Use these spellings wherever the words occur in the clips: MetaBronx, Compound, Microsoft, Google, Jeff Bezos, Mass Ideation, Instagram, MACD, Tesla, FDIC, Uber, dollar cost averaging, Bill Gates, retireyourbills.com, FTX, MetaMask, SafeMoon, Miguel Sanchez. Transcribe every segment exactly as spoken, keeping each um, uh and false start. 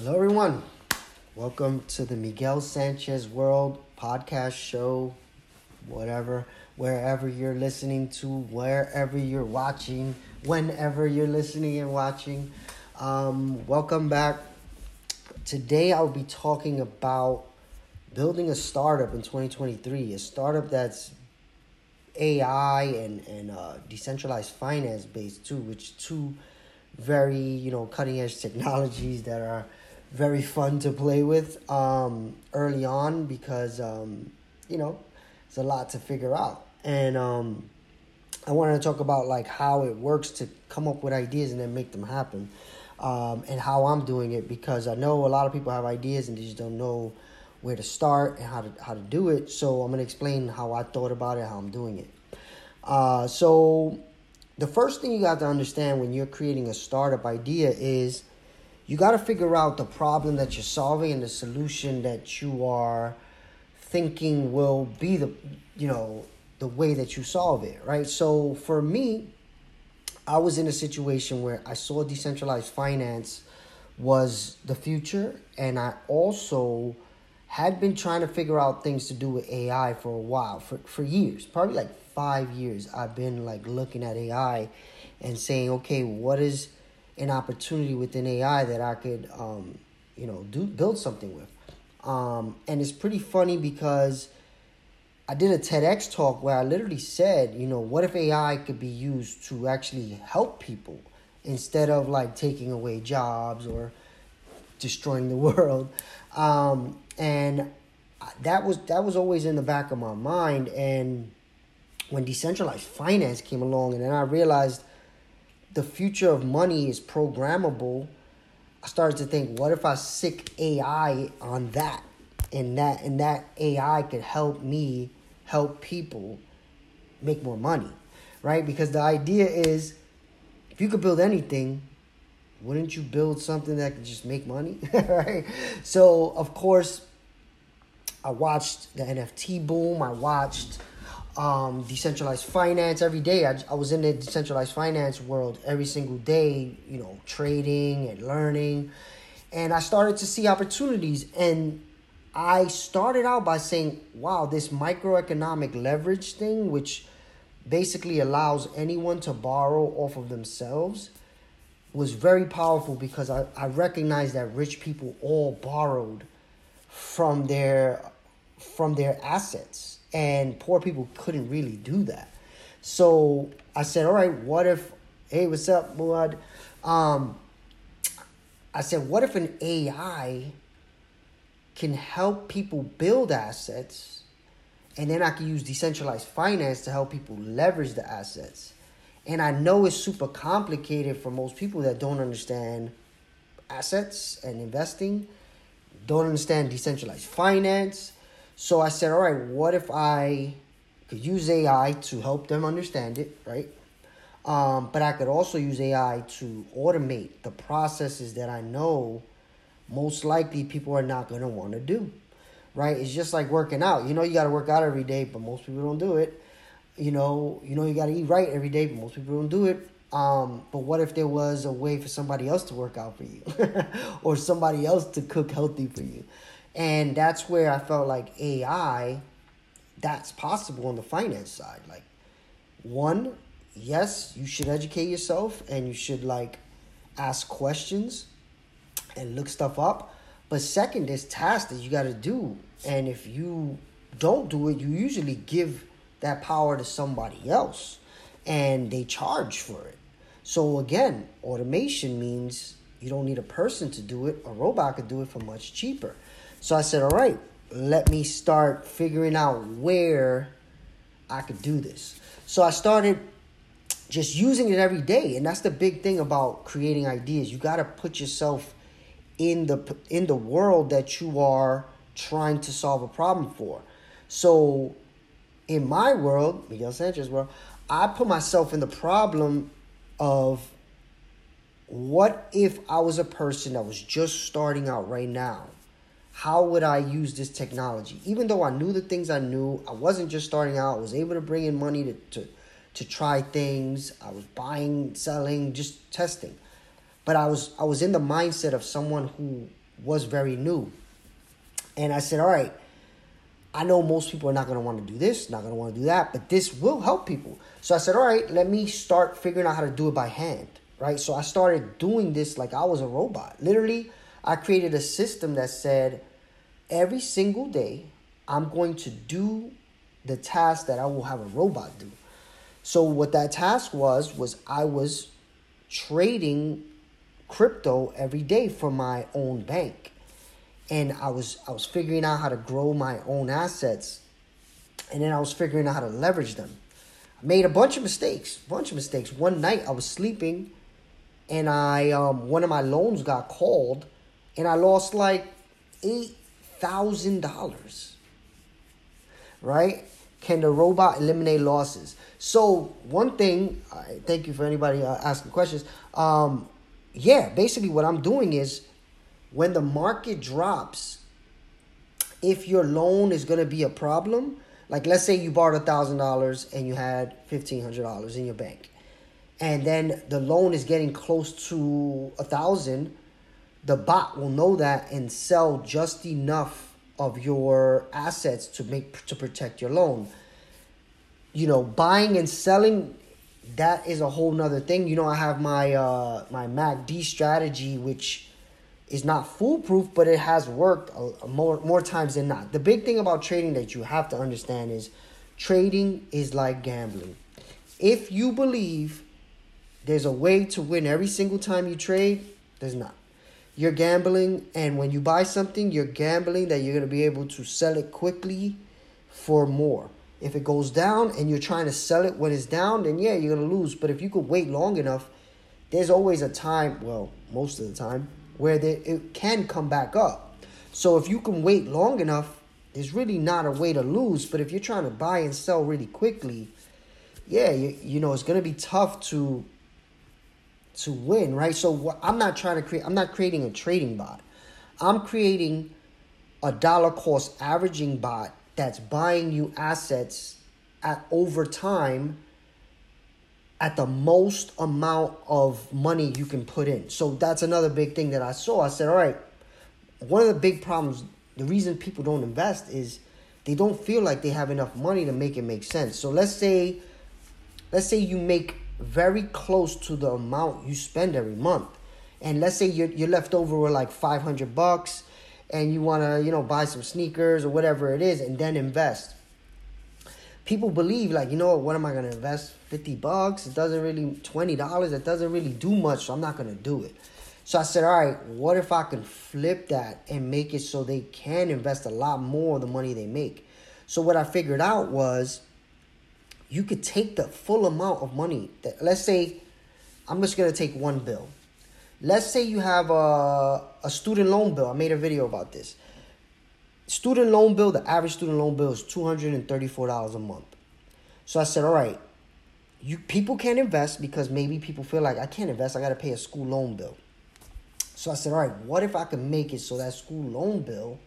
Hello, everyone. Welcome to the Miguel Sanchez World podcast show, whatever, wherever you're listening to, wherever you're watching, whenever you're listening and watching. Um, welcome back. Today, I'll be talking about building a startup in twenty twenty-three, a startup that's A I and, and uh, decentralized finance based too, which two very, you know, cutting edge technologies that are very fun to play with um, early on because, um, you know, it's a lot to figure out. And um, I wanted to talk about like how it works to come up with ideas and then make them happen, um, and how I'm doing it, because I know a lot of people have ideas and they just don't know where to start and how to how to do it. So I'm going to explain how I thought about it, how I'm doing it. Uh, so the first thing you got to understand when you're creating a startup idea is you got to figure out the problem that you're solving and the solution that you are thinking will be the, you know, the way that you solve it, right? So for me, I was in a situation where I saw decentralized finance was the future, and I also had been trying to figure out things to do with A I for a while, for, for years, probably like five years. I've been like looking at A I and saying, okay, what is an opportunity within A I that I could, um, you know, do build something with? Um, and it's pretty funny because I did a TEDx talk where I literally said, you know, what if A I could be used to actually help people instead of like taking away jobs or destroying the world? Um, and that was that was always in the back of my mind. And when decentralized finance came along and then I realized the future of money is programmable, I started to think, what if I sick A I on that? And that and that A I could help me help people make more money, right? Because the idea is, if you could build anything, wouldn't you build something that could just make money? Right? So, of course, I watched the N F T boom. I watched um, decentralized finance every day. I, I was in the decentralized finance world every single day, you know, trading and learning. And I started to see opportunities. And I started out by saying, wow, this microeconomic leverage thing, which basically allows anyone to borrow off of themselves, was very powerful because I, I recognized that rich people all borrowed from their from their assets, and poor people couldn't really do that. So I said, all right, what if, hey, what's up, Muad? Um, I said, what if an A I can help people build assets, and then I can use decentralized finance to help people leverage the assets? And I know it's super complicated for most people that don't understand assets and investing, don't understand decentralized finance. So I said, all right, what if I could use A I to help them understand it, right? Um, but I could also use A I to automate the processes that I know most likely people are not going to want to do, right? It's just like working out. You know, you got to work out every day, but most people don't do it. You know, you know, you got to eat right every day, but most people don't do it. Um, but what if there was a way for somebody else to work out for you or somebody else to cook healthy for you? And that's where I felt like A I, that's possible on the finance side. Like, one, yes, you should educate yourself and you should like ask questions and look stuff up. But second, there's tasks that you got to do. And if you don't do it, you usually give that power to somebody else and they charge for it. So again, automation means you don't need a person to do it. A robot could do it for much cheaper. So I said, all right, let me start figuring out where I could do this. So I started just using it every day. And that's the big thing about creating ideas. You got to put yourself in the in the world that you are trying to solve a problem for. So in my world, Miguel Sanchez's world, I put myself in the problem of, what if I was a person that was just starting out right now? How would I use this technology? Even though I knew the things I knew, I wasn't just starting out. I was able to bring in money to, to, to try things. I was buying, selling, just testing. But I was I was in the mindset of someone who was very new. And I said, all right, I know most people are not going to want to do this, not going to want to do that, but this will help people. So I said, all right, let me start figuring out how to do it by hand, right? So I started doing this like I was a robot. Literally, I created a system that said every single day I'm going to do the task that I will have a robot do. So what that task was, was I was trading crypto every day from my own bank. And I was I was figuring out how to grow my own assets. And then I was figuring out how to leverage them. I made a bunch of mistakes, bunch of mistakes. One night I was sleeping and I um, one of my loans got called and I lost like eight thousand dollars, right? Can the robot eliminate losses? So one thing, uh, thank you for anybody uh, asking questions. Um, yeah, basically what I'm doing is, when the market drops, if your loan is going to be a problem, like let's say you borrowed one thousand dollars and you had fifteen hundred dollars in your bank, and then the loan is getting close to one thousand dollars, the bot will know that and sell just enough of your assets to make to protect your loan. You know, buying and selling, that is a whole nother thing. You know, I have my uh, my M A C D strategy, which is not foolproof, but it has worked a, a more more times than not. The big thing about trading that you have to understand is trading is like gambling. If you believe there's a way to win every single time you trade, there's not. You're gambling, and when you buy something, you're gambling that you're going to be able to sell it quickly for more. If it goes down and you're trying to sell it when it's down, then yeah, you're going to lose. But if you could wait long enough, there's always a time, well, most of the time, where they, it can come back up. So if you can wait long enough, there's really not a way to lose. But if you're trying to buy and sell really quickly, yeah, you, you know, it's going to be tough to to win, right? So what, I'm not trying to create, I'm not creating a trading bot. I'm creating a dollar cost averaging bot that's buying you assets at over time, at the most amount of money you can put in. So that's another big thing that I saw. I said, all right, one of the big problems, the reason people don't invest is they don't feel like they have enough money to make it make sense. So let's say, let's say you make very close to the amount you spend every month. And let's say you're, you're left over with like five hundred bucks and you want to, you know, buy some sneakers or whatever it is and then invest. People believe like, you know, what am I going to invest? fifty bucks? It doesn't really, twenty dollars. It doesn't really do much, so I'm not going to do it. So I said, all right, what if I can flip that and make it so they can invest a lot more of the money they make? So what I figured out was you could take the full amount of money. That, let's say I'm just going to take one bill. Let's say you have a, a student loan bill. I made a video about this. Student loan bill, the average student loan bill is two hundred thirty-four dollars a month. So I said, all right, you people can't invest because maybe people feel like I can't invest. I got to pay a school loan bill. So I said, all right, what if I can make it so that school loan bill,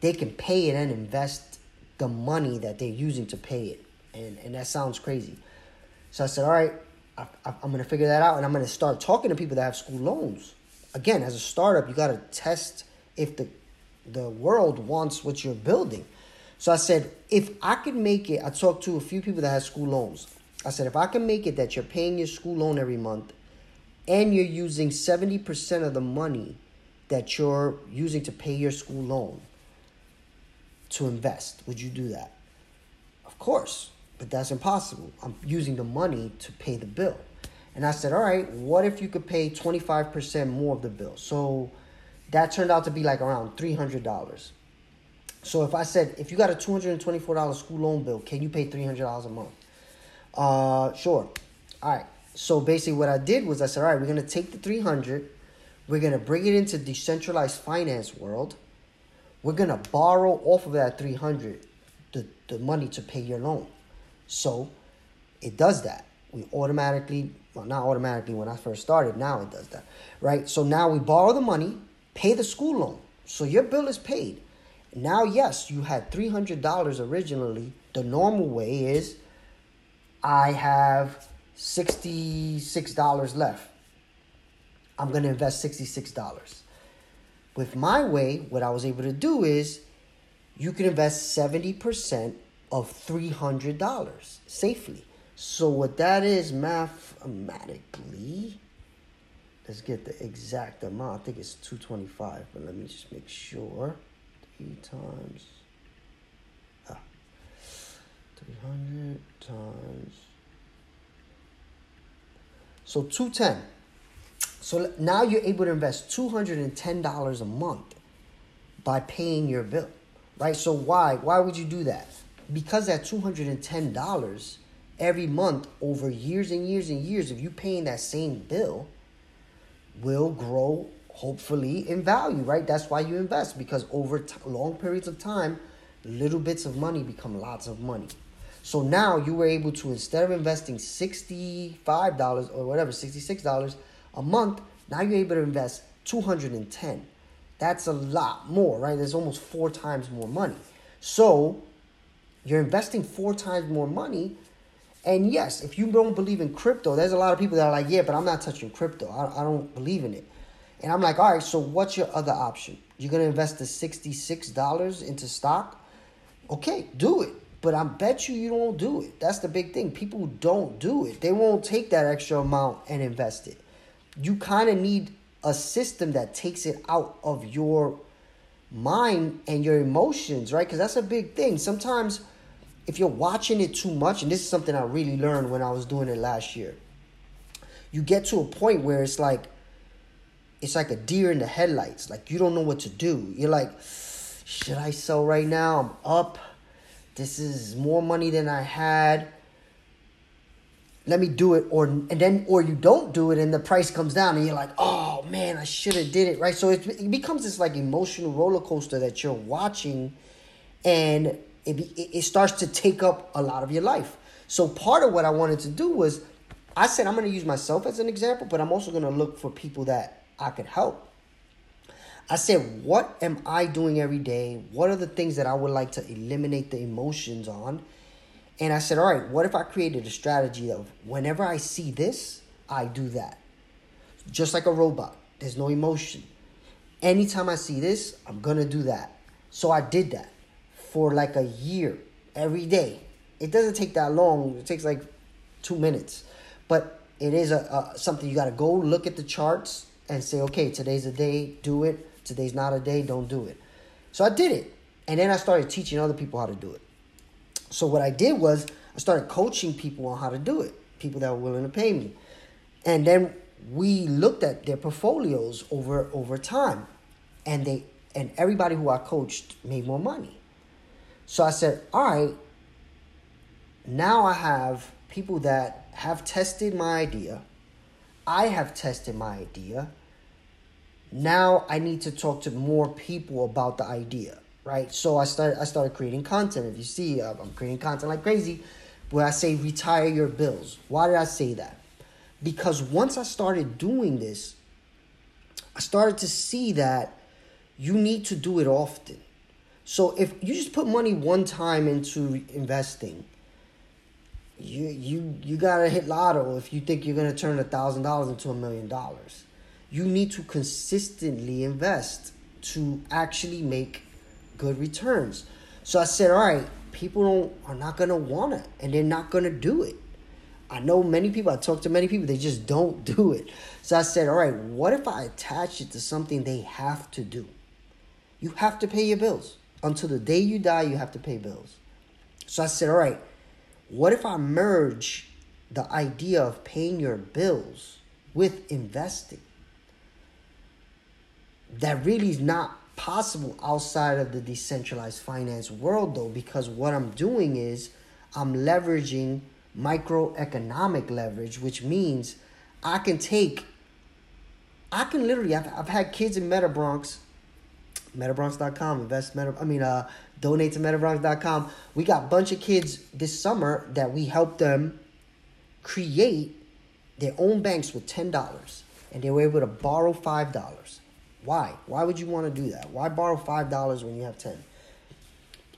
they can pay it and invest the money that they're using to pay it. And, and that sounds crazy. So I said, all right, I, I, I'm going to figure that out. And I'm going to start talking to people that have school loans. Again, as a startup, you got to test if the The world wants what you're building. So I said, if I could make it, I talked to a few people that had school loans. I said, if I can make it that you're paying your school loan every month and you're using seventy percent of the money that you're using to pay your school loan to invest, would you do that? Of course, but that's impossible. I'm using the money to pay the bill. And I said, all right, what if you could pay twenty-five percent more of the bill? So that turned out to be like around three hundred dollars. So if I said, if you got a two hundred twenty-four dollars school loan bill, can you pay three hundred dollars a month? Uh, sure. All right. So basically what I did was I said, all right, we're going to take the three hundred dollars. We're going to bring it into decentralized finance world. We're going to borrow off of that three hundred dollars, the, the money to pay your loan. So it does that. We automatically, well, not automatically when I first started, now it does that, right? So now we borrow the money, pay the school loan. So your bill is paid. Now, yes, you had three hundred dollars originally. The normal way is I have sixty-six dollars left. I'm going to invest sixty-six dollars. With my way, what I was able to do is you can invest seventy percent of three hundred dollars safely. So what that is mathematically, let's get the exact amount. I think it's two twenty-five, but let me just make sure. Three times, ah, three hundred times, so two ten. So now you're able to invest two hundred ten dollars a month by paying your bill, right? So why? Why would you do that? Because that two hundred ten dollars every month over years and years and years of you paying that same bill will grow, hopefully, in value, right? That's why you invest, because over t- long periods of time, little bits of money become lots of money. So now you were able to, instead of investing sixty-five dollars or whatever, sixty-six dollars a month, now you're able to invest two hundred ten dollars. That's a lot more, right? There's almost four times more money. So you're investing four times more money. And yes, if you don't believe in crypto, there's a lot of people that are like, yeah, but I'm not touching crypto. I, I don't believe in it. And I'm like, all right, so what's your other option? You're going to invest the sixty-six dollars into stock? Okay, do it. But I bet you you don't do it. That's the big thing. People don't do it. They won't take that extra amount and invest it. You kind of need a system that takes it out of your mind and your emotions, right? Because that's a big thing. Sometimes if you're watching it too much, and this is something I really learned when I was doing it last year, you get to a point where it's like, it's like a deer in the headlights. Like, you don't know what to do. You're like, should I sell right now? I'm up. This is more money than I had. Let me do it. Or and then, or you don't do it and the price comes down and you're like, oh man, I should have did it, right? So it, it becomes this like emotional roller coaster that you're watching, and it, it starts to take up a lot of your life. So part of what I wanted to do was, I said I'm going to use myself as an example, but I'm also going to look for people that I could help. I said, what am I doing every day? What are the things that I would like to eliminate the emotions on? And I said, all right, what if I created a strategy of whenever I see this, I do that? Just like a robot, there's no emotion. Anytime I see this, I'm going to do that. So I did that for like a year, every day. It doesn't take that long. It takes like two minutes. But it is a, a something you got to go look at the charts and say, okay, today's a day, do it. Today's not a day, don't do it. So I did it. And then I started teaching other people how to do it. So what I did was I started coaching people on how to do it, people that were willing to pay me. And then we looked at their portfolios over, over time. And they and everybody who I coached made more money. So I said, all right, now I have people that have tested my idea. I have tested my idea. Now I need to talk to more people about the idea, right? So I started I started creating content. If you see, I'm creating content like crazy, where I say retire your bills. Why did I say that? Because once I started doing this, I started to see that you need to do it often. So if you just put money one time into investing, You you you gotta hit lotto if you think you're gonna turn a thousand dollars into a million dollars. You need to consistently invest to actually make good returns. So I said, all right, people don't are not gonna wanna, and they're not gonna do it. I know many people. I talk to many people. They just don't do it. So I said, all right, what if I attach it to something they have to do? You have to pay your bills until the day you die. You have to pay bills. So I said, all right. What if I merge the idea of paying your bills with investing? That really is not possible outside of the decentralized finance world, though, because what I'm doing is I'm leveraging microeconomic leverage, which means I can take, I can literally, I've, I've had kids in MetaBronx, MetaBronx dot com, invest Meta, I mean, uh, donate to MetaBronx dot com. We got a bunch of kids this summer that we helped them create their own banks with ten dollars. And they were able to borrow five dollars. Why? Why would you want to do that? Why borrow five dollars when you have ten dollars?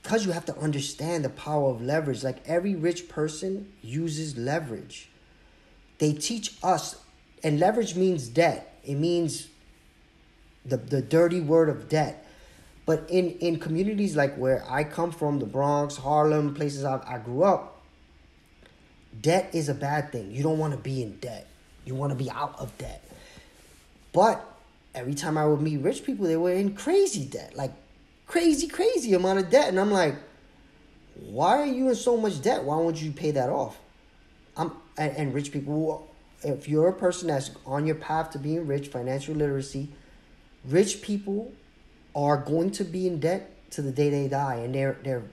Because you have to understand the power of leverage. Like, every rich person uses leverage. They teach us, and leverage means debt. It means the, the dirty word of debt. But in, in communities like where I come from, the Bronx, Harlem, places I, I grew up, debt is a bad thing. You don't want to be in debt. You want to be out of debt. But every time I would meet rich people, they were in crazy debt, like crazy, crazy amount of debt. And I'm like, why are you in so much debt? Why won't you pay that off? I'm, and, and rich people, if you're a person that's on your path to being rich, financial literacy, rich people are going to be in debt to the day they die, and they're they're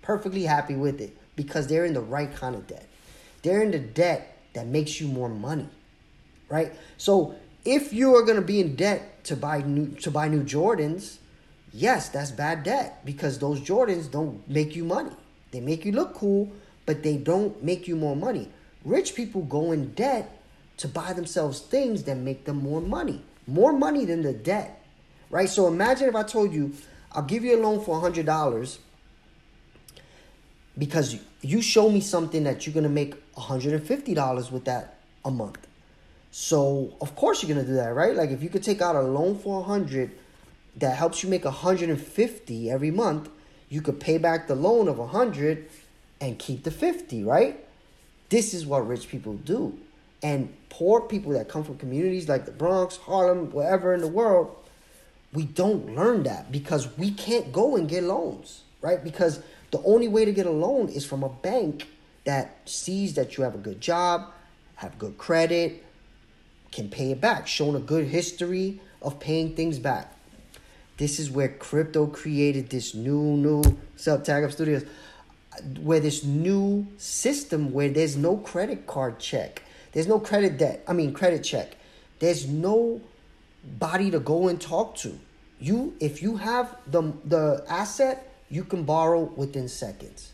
perfectly happy with it because they're in the right kind of debt. They're in the debt that makes you more money, right? So if you are going to be in debt to buy new to buy new Jordans, yes, that's bad debt because those Jordans don't make you money. They make you look cool, but they don't make you more money. Rich people go in debt to buy themselves things that make them more money, more money than the debt. Right? So imagine if I told you, I'll give you a loan for one hundred dollars because you, you show me something that you're going to make one hundred fifty dollars with that a month. So, of course, you're going to do that, right? Like, if you could take out a loan for one hundred dollars that helps you make one hundred fifty dollars every month, you could pay back the loan of one hundred dollars and keep the fifty dollars, right? This is what rich people do. And poor people that come from communities like the Bronx, Harlem, wherever in the world, we don't learn that because we can't go and get loans, right? Because the only way to get a loan is from a bank that sees that you have a good job, have good credit, can pay it back, shown a good history of paying things back. This is where crypto created this new, new self-tag up studios, where this new system where there's no credit card check. There's no credit debt. I mean, credit check. There's no body to go and talk to. You, if you have the the asset, you can borrow within seconds,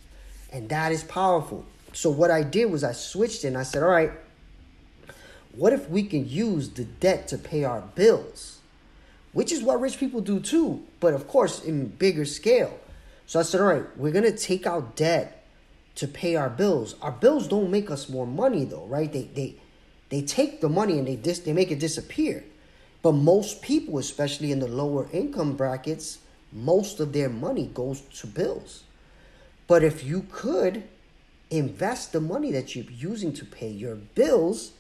and that is powerful. So what I did was I switched it and I said, all right, what if we can use the debt to pay our bills, which is what rich people do too, but of course in bigger scale. So I said, all right, we're gonna take out debt to pay our bills. Our bills don't make us more money though, right? They they they take the money and they dis they make it disappear. But most people, especially in the lower income brackets, most of their money goes to bills. But if you could invest the money that you're using to pay your bills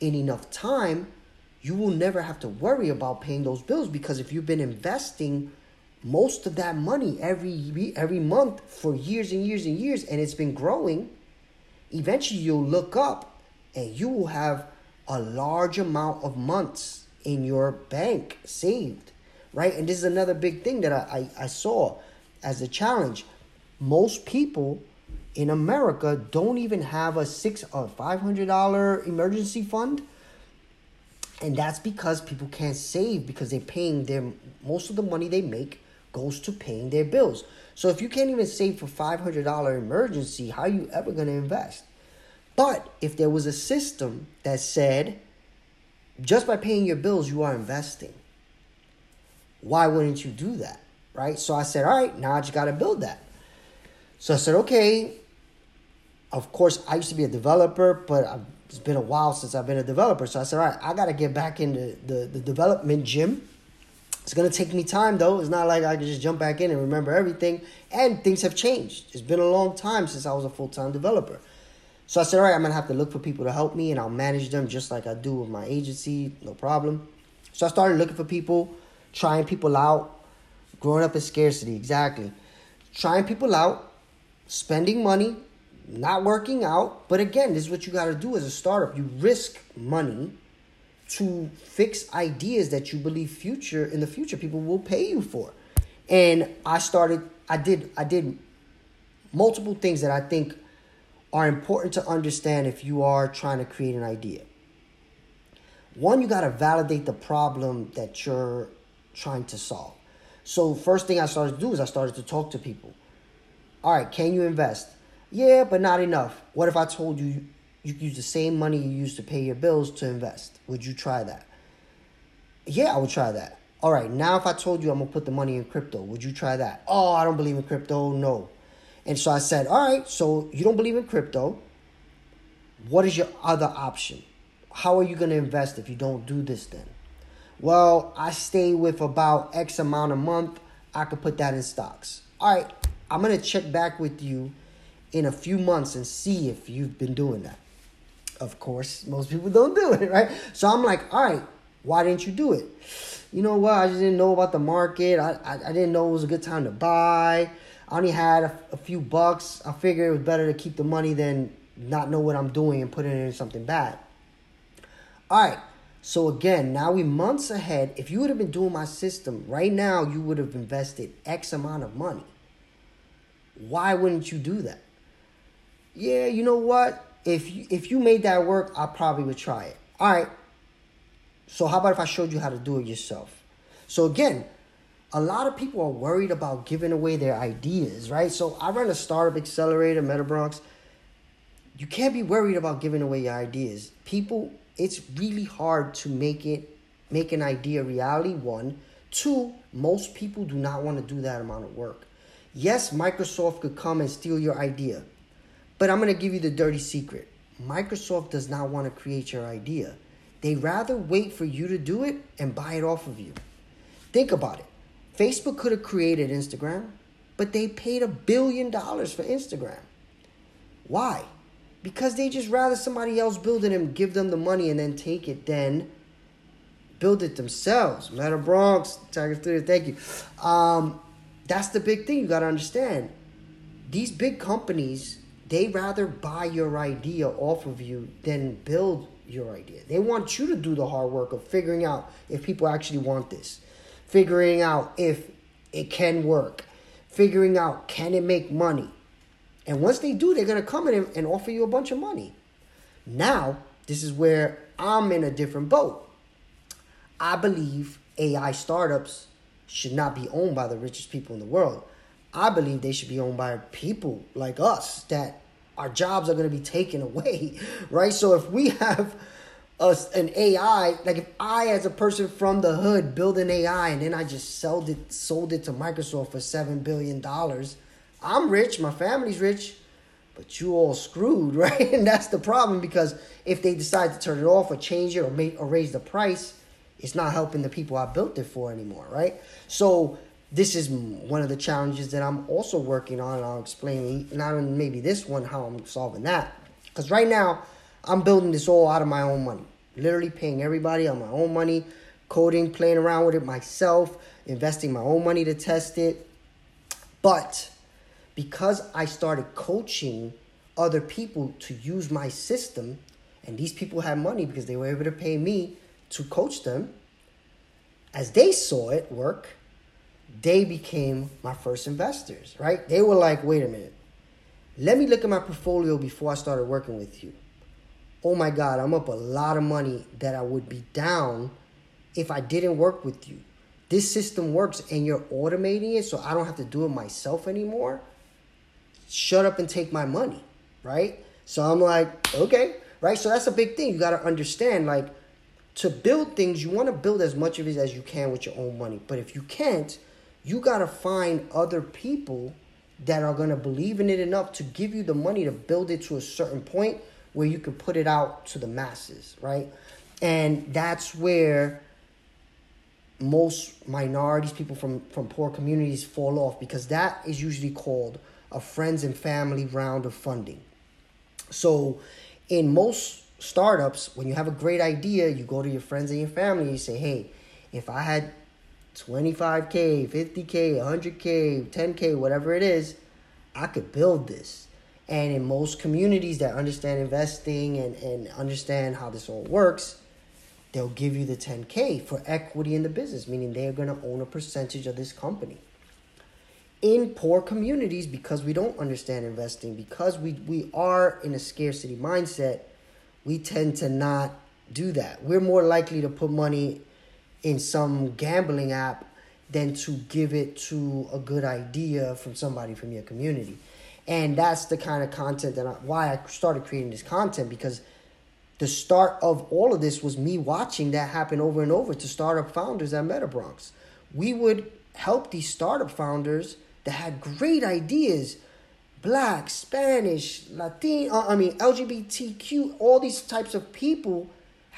in enough time, you will never have to worry about paying those bills because if you've been investing most of that money every every month for years and years and years and it's been growing, eventually you'll look up and you will have a large amount of months in your bank saved, right? And this is another big thing that I, I, I saw as a challenge. Most people in America don't even have a six or five hundred dollar emergency fund. And that's because people can't save because they're paying their, most of the money they make goes to paying their bills. So if you can't even save for five hundred dollar emergency, how are you ever going to invest? But if there was a system that said, just by paying your bills, you are investing. Why wouldn't you do that, right? So I said, all right, now I just got to build that. So I said, okay. Of course, I used to be a developer, but I've, it's been a while since I've been a developer. So I said, all right, I got to get back into the, the development gym. It's going to take me time, though. It's not like I can just jump back in and remember everything. And things have changed. It's been a long time since I was a full-time developer. So I said, all right, I'm going to have to look for people to help me and I'll manage them just like I do with my agency, no problem. So I started looking for people, trying people out, growing up in scarcity, exactly. Trying people out, spending money, not working out. But again, this is what you got to do as a startup. You risk money to fix ideas that you believe future in the future people will pay you for. And I started, I did, I did multiple things that I think are important to understand if you are trying to create an idea. One, you got to validate the problem that you're trying to solve. So first thing I started to do is I started to talk to people. All right, can you invest? Yeah, but not enough. What if I told you you could use the same money you used to pay your bills to invest? Would you try that? Yeah, I would try that. All right, now if I told you I'm going to put the money in crypto, would you try that? Oh, I don't believe in crypto, no. And so I said, all right, so you don't believe in crypto. What is your other option? How are you going to invest if you don't do this then? well, I stay with about X amount a month. I could put that in stocks. All right, I'm going to check back with you in a few months and see if you've been doing that. Of course, most people don't do it, right? So I'm like, all right, why didn't you do it? You know what? I just didn't know about the market. I, I, I didn't know it was a good time to buy. I only had a, a few bucks. I figured it was better to keep the money than not know what I'm doing and put it in something bad. All right. So again, now we're months ahead. If you would have been doing my system right now, you would have invested X amount of money. Why wouldn't you do that? Yeah, you know what? If you, if you made that work, I probably would try it. All right. So how about if I showed you how to do it yourself? So again, a lot of people are worried about giving away their ideas, right? So I run a startup accelerator, MetaBronx. You can't be worried about giving away your ideas. People, it's really hard to make it, make an idea reality, one. Two, most people do not want to do that amount of work. Yes, Microsoft could come and steal your idea, but I'm going to give you the dirty secret. Microsoft does not want to create your idea. They rather wait for you to do it and buy it off of you. Think about it. Facebook could have created Instagram, but they paid a billion dollars for Instagram. Why? Because they just rather somebody else build it and give them the money and then take it, then build it themselves. MetaBronx, Tiger Studio, thank you. Um, that's the big thing you got to understand. These big companies, they rather buy your idea off of you than build your idea. They want you to do the hard work of figuring out if people actually want this, figuring out if it can work, figuring out can it make money. And once they do, they're going to come in and offer you a bunch of money. Now, this is where I'm in a different boat. I believe A I startups should not be owned by the richest people in the world. I believe they should be owned by people like us that our jobs are going to be taken away, right? So if we have us an A I, like if I as a person from the hood build an A I and then I just sold it, sold it to Microsoft for seven billion dollars, I'm rich, my family's rich, but you all screwed, right? And that's the problem, because if they decide to turn it off or change it or, make, or raise the price, it's not helping the people I built it for anymore, right? So this is one of the challenges that I'm also working on, and I'll explain, not only maybe this one, how I'm solving that. Because right now, I'm building this all out of my own money. Literally paying everybody on my own money, coding, playing around with it myself, investing my own money to test it. But because I started coaching other people to use my system, and these people had money because they were able to pay me to coach them, as they saw it work, they became my first investors, right? They were like, wait a minute. Let me look at my portfolio before I started working with you. Oh my God, I'm up a lot of money that I would be down if I didn't work with you. This system works and you're automating it, so I don't have to do it myself anymore. Shut up and take my money, right? So I'm like, okay, right? So that's a big thing. You got to understand, like, to build things, you want to build as much of it as you can with your own money. But if you can't, you got to find other people that are going to believe in it enough to give you the money to build it to a certain point where you can put it out to the masses, right? And that's where most minorities, people from, from poor communities fall off, because that is usually called a friends and family round of funding. So in most startups, when you have a great idea, you go to your friends and your family and you say, hey, if I had twenty-five K, fifty K, one hundred K, ten K, whatever it is, I could build this. And in most communities that understand investing and, and understand how this all works, they'll give you the ten K for equity in the business, meaning they're going to own a percentage of this company. In poor communities, because we don't understand investing, because we, we are in a scarcity mindset, we tend to not do that. We're more likely to put money in some gambling app than to give it to a good idea from somebody from your community. And that's the kind of content that I, why I started creating this content, because the start of all of this was me watching that happen over and over to startup founders at MetaBronx. We would help these startup founders that had great ideas, Black, Spanish, Latin, I mean, L G B T Q, all these types of people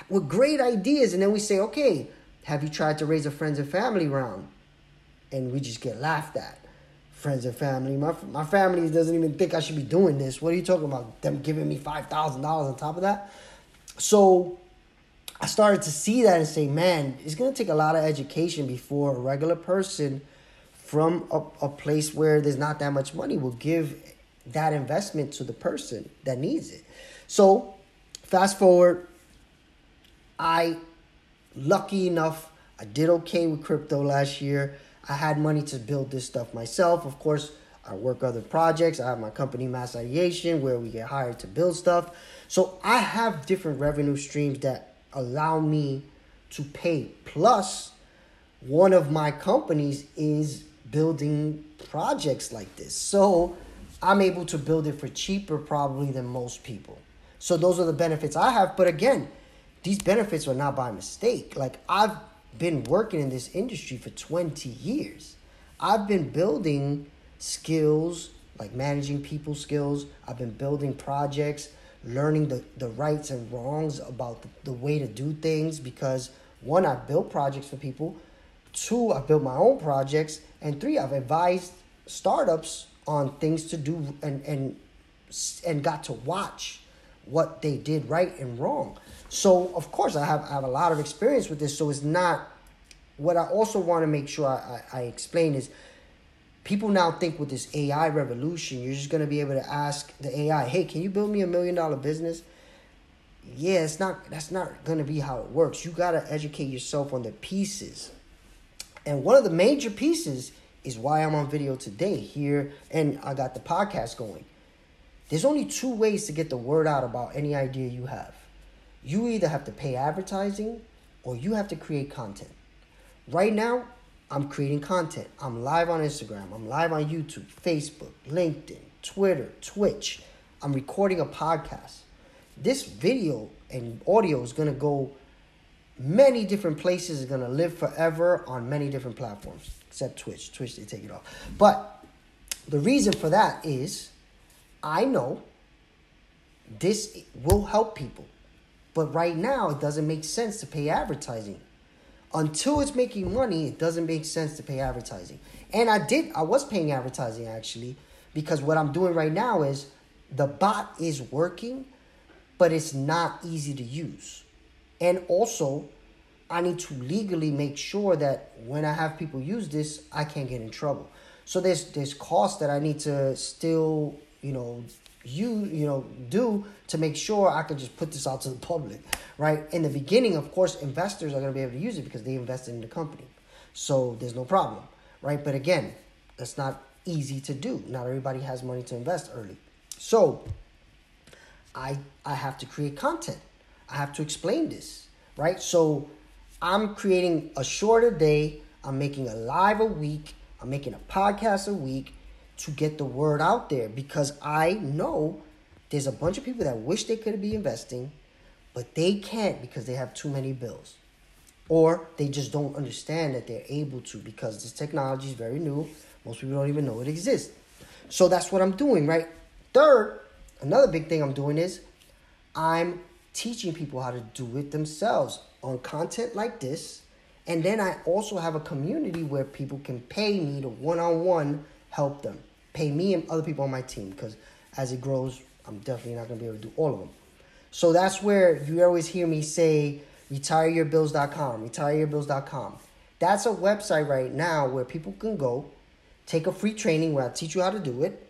with great ideas. And then we say, okay, Have you tried to raise a friends and family round? And we just get laughed at. Friends and family. My, my family doesn't even think I should be doing this. What are you talking about? Them giving me five thousand dollars on top of that? So I started to see that and say, man, it's going to take a lot of education before a regular person from a, a place where there's not that much money will give that investment to the person that needs it. So fast forward, I, lucky enough, I did okay with crypto last year. I had money to build this stuff myself. Of course, I work other projects. I have my company, Mass Ideation, where we get hired to build stuff. So I have different revenue streams that allow me to pay. Plus, one of my companies is building projects like this. So I'm able to build it for cheaper probably than most people. So those are the benefits I have. But again, these benefits are not by mistake. Like, I've been working in this industry for twenty years. I've been building skills, like managing people skills. I've been building projects, learning the, the rights and wrongs about the, the way to do things, because one, I've built projects for people. Two, I've built my own projects. And three, I've advised startups on things to do and, and, and got to watch what they did right and wrong. So, of course, I have I have a lot of experience with this. So it's not, what I also want to make sure I, I, I explain is, people now think with this A I revolution, you're just going to be able to ask the A I, hey, can you build me a million dollar business? Yeah, it's not, that's not going to be how it works. You got to educate yourself on the pieces. And one of the major pieces is why I'm on video today here, and I got the podcast going. There's only two ways to get the word out about any idea you have. You either have to pay advertising or you have to create content. Right now, I'm creating content. I'm live on Instagram. I'm live on YouTube, Facebook, LinkedIn, Twitter, Twitch. I'm recording a podcast. This video and audio is going to go many different places. It's going to live forever on many different platforms, except Twitch. Twitch, they take it off. But the reason for that is I know this will help people. But right now, it doesn't make sense to pay advertising. Until it's making money, it doesn't make sense to pay advertising. And I did, I was paying advertising actually, because what I'm doing right now is the bot is working, but it's not easy to use. And also, I need to legally make sure that when I have people use this, I can't get in trouble. So there's there's costs that I need to still, you know, you you know do to make sure I could just put this out to the public, right? In the beginning, of course, investors are going to be able to use it because they invested in the company, so there's no problem, right? But again, that's not easy to do. Not everybody has money to invest early. So I I have to create content. I have to explain this, right? So I'm creating a shorter day. I'm making a live a week. I'm making a podcast a week, to get the word out there, because I know there's a bunch of people that wish they could be investing, but they can't because they have too many bills, or they just don't understand that they're able to, because this technology is very new. Most people don't even know it exists. So that's what I'm doing, right? Third, another big thing I'm doing is I'm teaching people how to do it themselves on content like this. And then I also have a community where people can pay me to one-on-one help them, pay me and other people on my team, because as it grows, I'm definitely not going to be able to do all of them. So that's where you always hear me say, retire your bills dot com, retire your bills dot com. That's a website right now where people can go, take a free training where I teach you how to do it.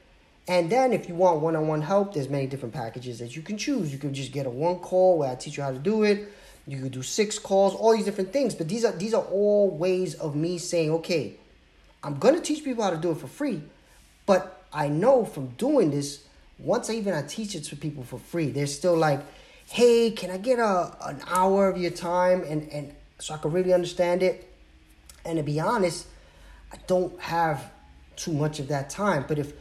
And then if you want one-on-one help, there's many different packages that you can choose. You can just get a one call where I teach you how to do it. You can do six calls, all these different things. But these are, these are all ways of me saying, okay, I'm going to teach people how to do it for free, but I know from doing this, once I even I teach it to people for free, they're still like, hey, can I get a an hour of your time and, and so I can really understand it? And to be honest, I don't have too much of that time. But if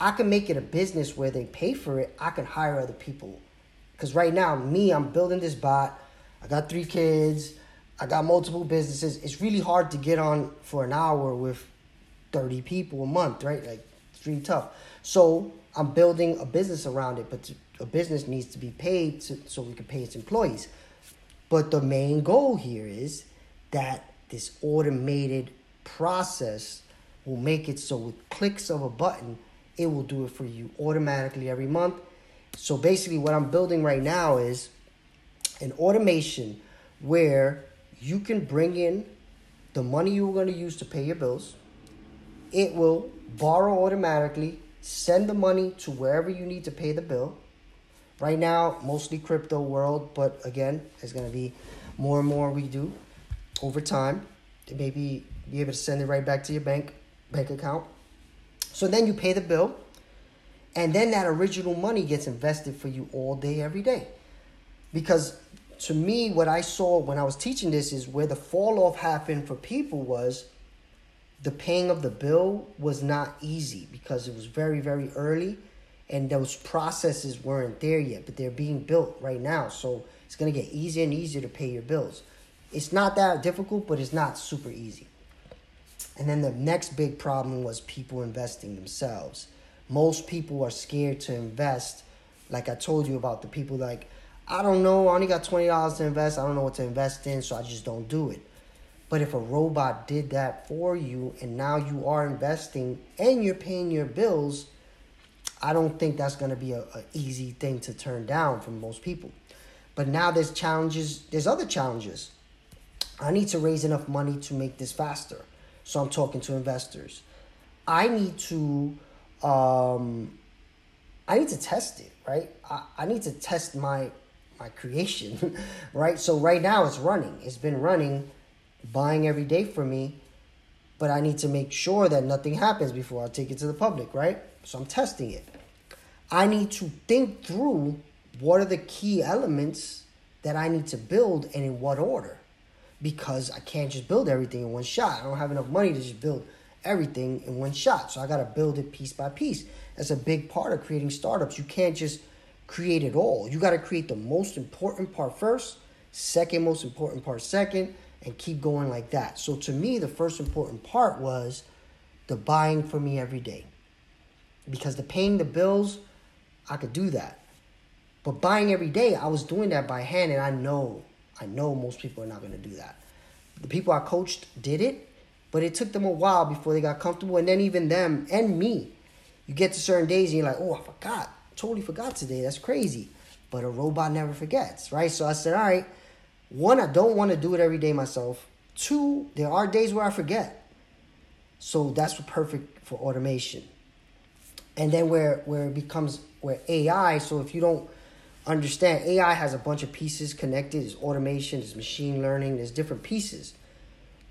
I can make it a business where they pay for it, I can hire other people. Because right now, me, I'm building this bot. I got three kids. I got multiple businesses. It's really hard to get on for an hour with thirty people a month, right? Like, it's really tough. So I'm building a business around it, but a business needs to be paid to, so we can pay its employees. But the main goal here is that this automated process will make it so with clicks of a button, it will do it for you automatically every month. So basically what I'm building right now is an automation where you can bring in the money you were going to use to pay your bills. It will borrow automatically, send the money to wherever you need to pay the bill. Right now, mostly crypto world, but again, it's going to be more and more we do over time. Maybe be able to send it right back to your bank bank account. So then you pay the bill, and then that original money gets invested for you all day, every day. Because to me, what I saw when I was teaching this is where the fall off happened for people was the paying of the bill was not easy because it was very, very early, and those processes weren't there yet, but they're being built right now. So it's going to get easier and easier to pay your bills. It's not that difficult, but it's not super easy. And then the next big problem was people investing themselves. Most people are scared to invest. Like I told you about the people like, I don't know, I only got twenty dollars to invest. I don't know what to invest in, so I just don't do it. But if a robot did that for you and now you are investing and you're paying your bills, I don't think that's going to be a, a easy thing to turn down for most people. But now there's challenges. There's other challenges. I need to raise enough money to make this faster. So I'm talking to investors. I need to, um, I need to test it, right? I, I need to test my, my creation, right? So right now it's running. It's been running, buying every day for me. But I need to make sure that nothing happens before I take it to the public, right? So I'm testing it. I need to think through what are the key elements that I need to build and in what order. Because I can't just build everything in one shot. I don't have enough money to just build everything in one shot. So I got to build it piece by piece. That's a big part of creating startups. You can't just create it all. You got to create the most important part first, second most important part second, and keep going like that. So to me, the first important part was the buying for me every day. Because the paying the bills, I could do that. But buying every day, I was doing that by hand, and I know I know most people are not going to do that. The people I coached did it, but it took them a while before they got comfortable. And then even them and me, you get to certain days and you're like, oh, I forgot. Totally forgot today. That's crazy. But a robot never forgets, right? So I said, all right, one, I don't want to do it every day myself. Two, there are days where I forget. So that's perfect for automation. And then where, where it becomes where A I, so if you don't understand, A I has a bunch of pieces connected. There's automation, there's machine learning, there's different pieces.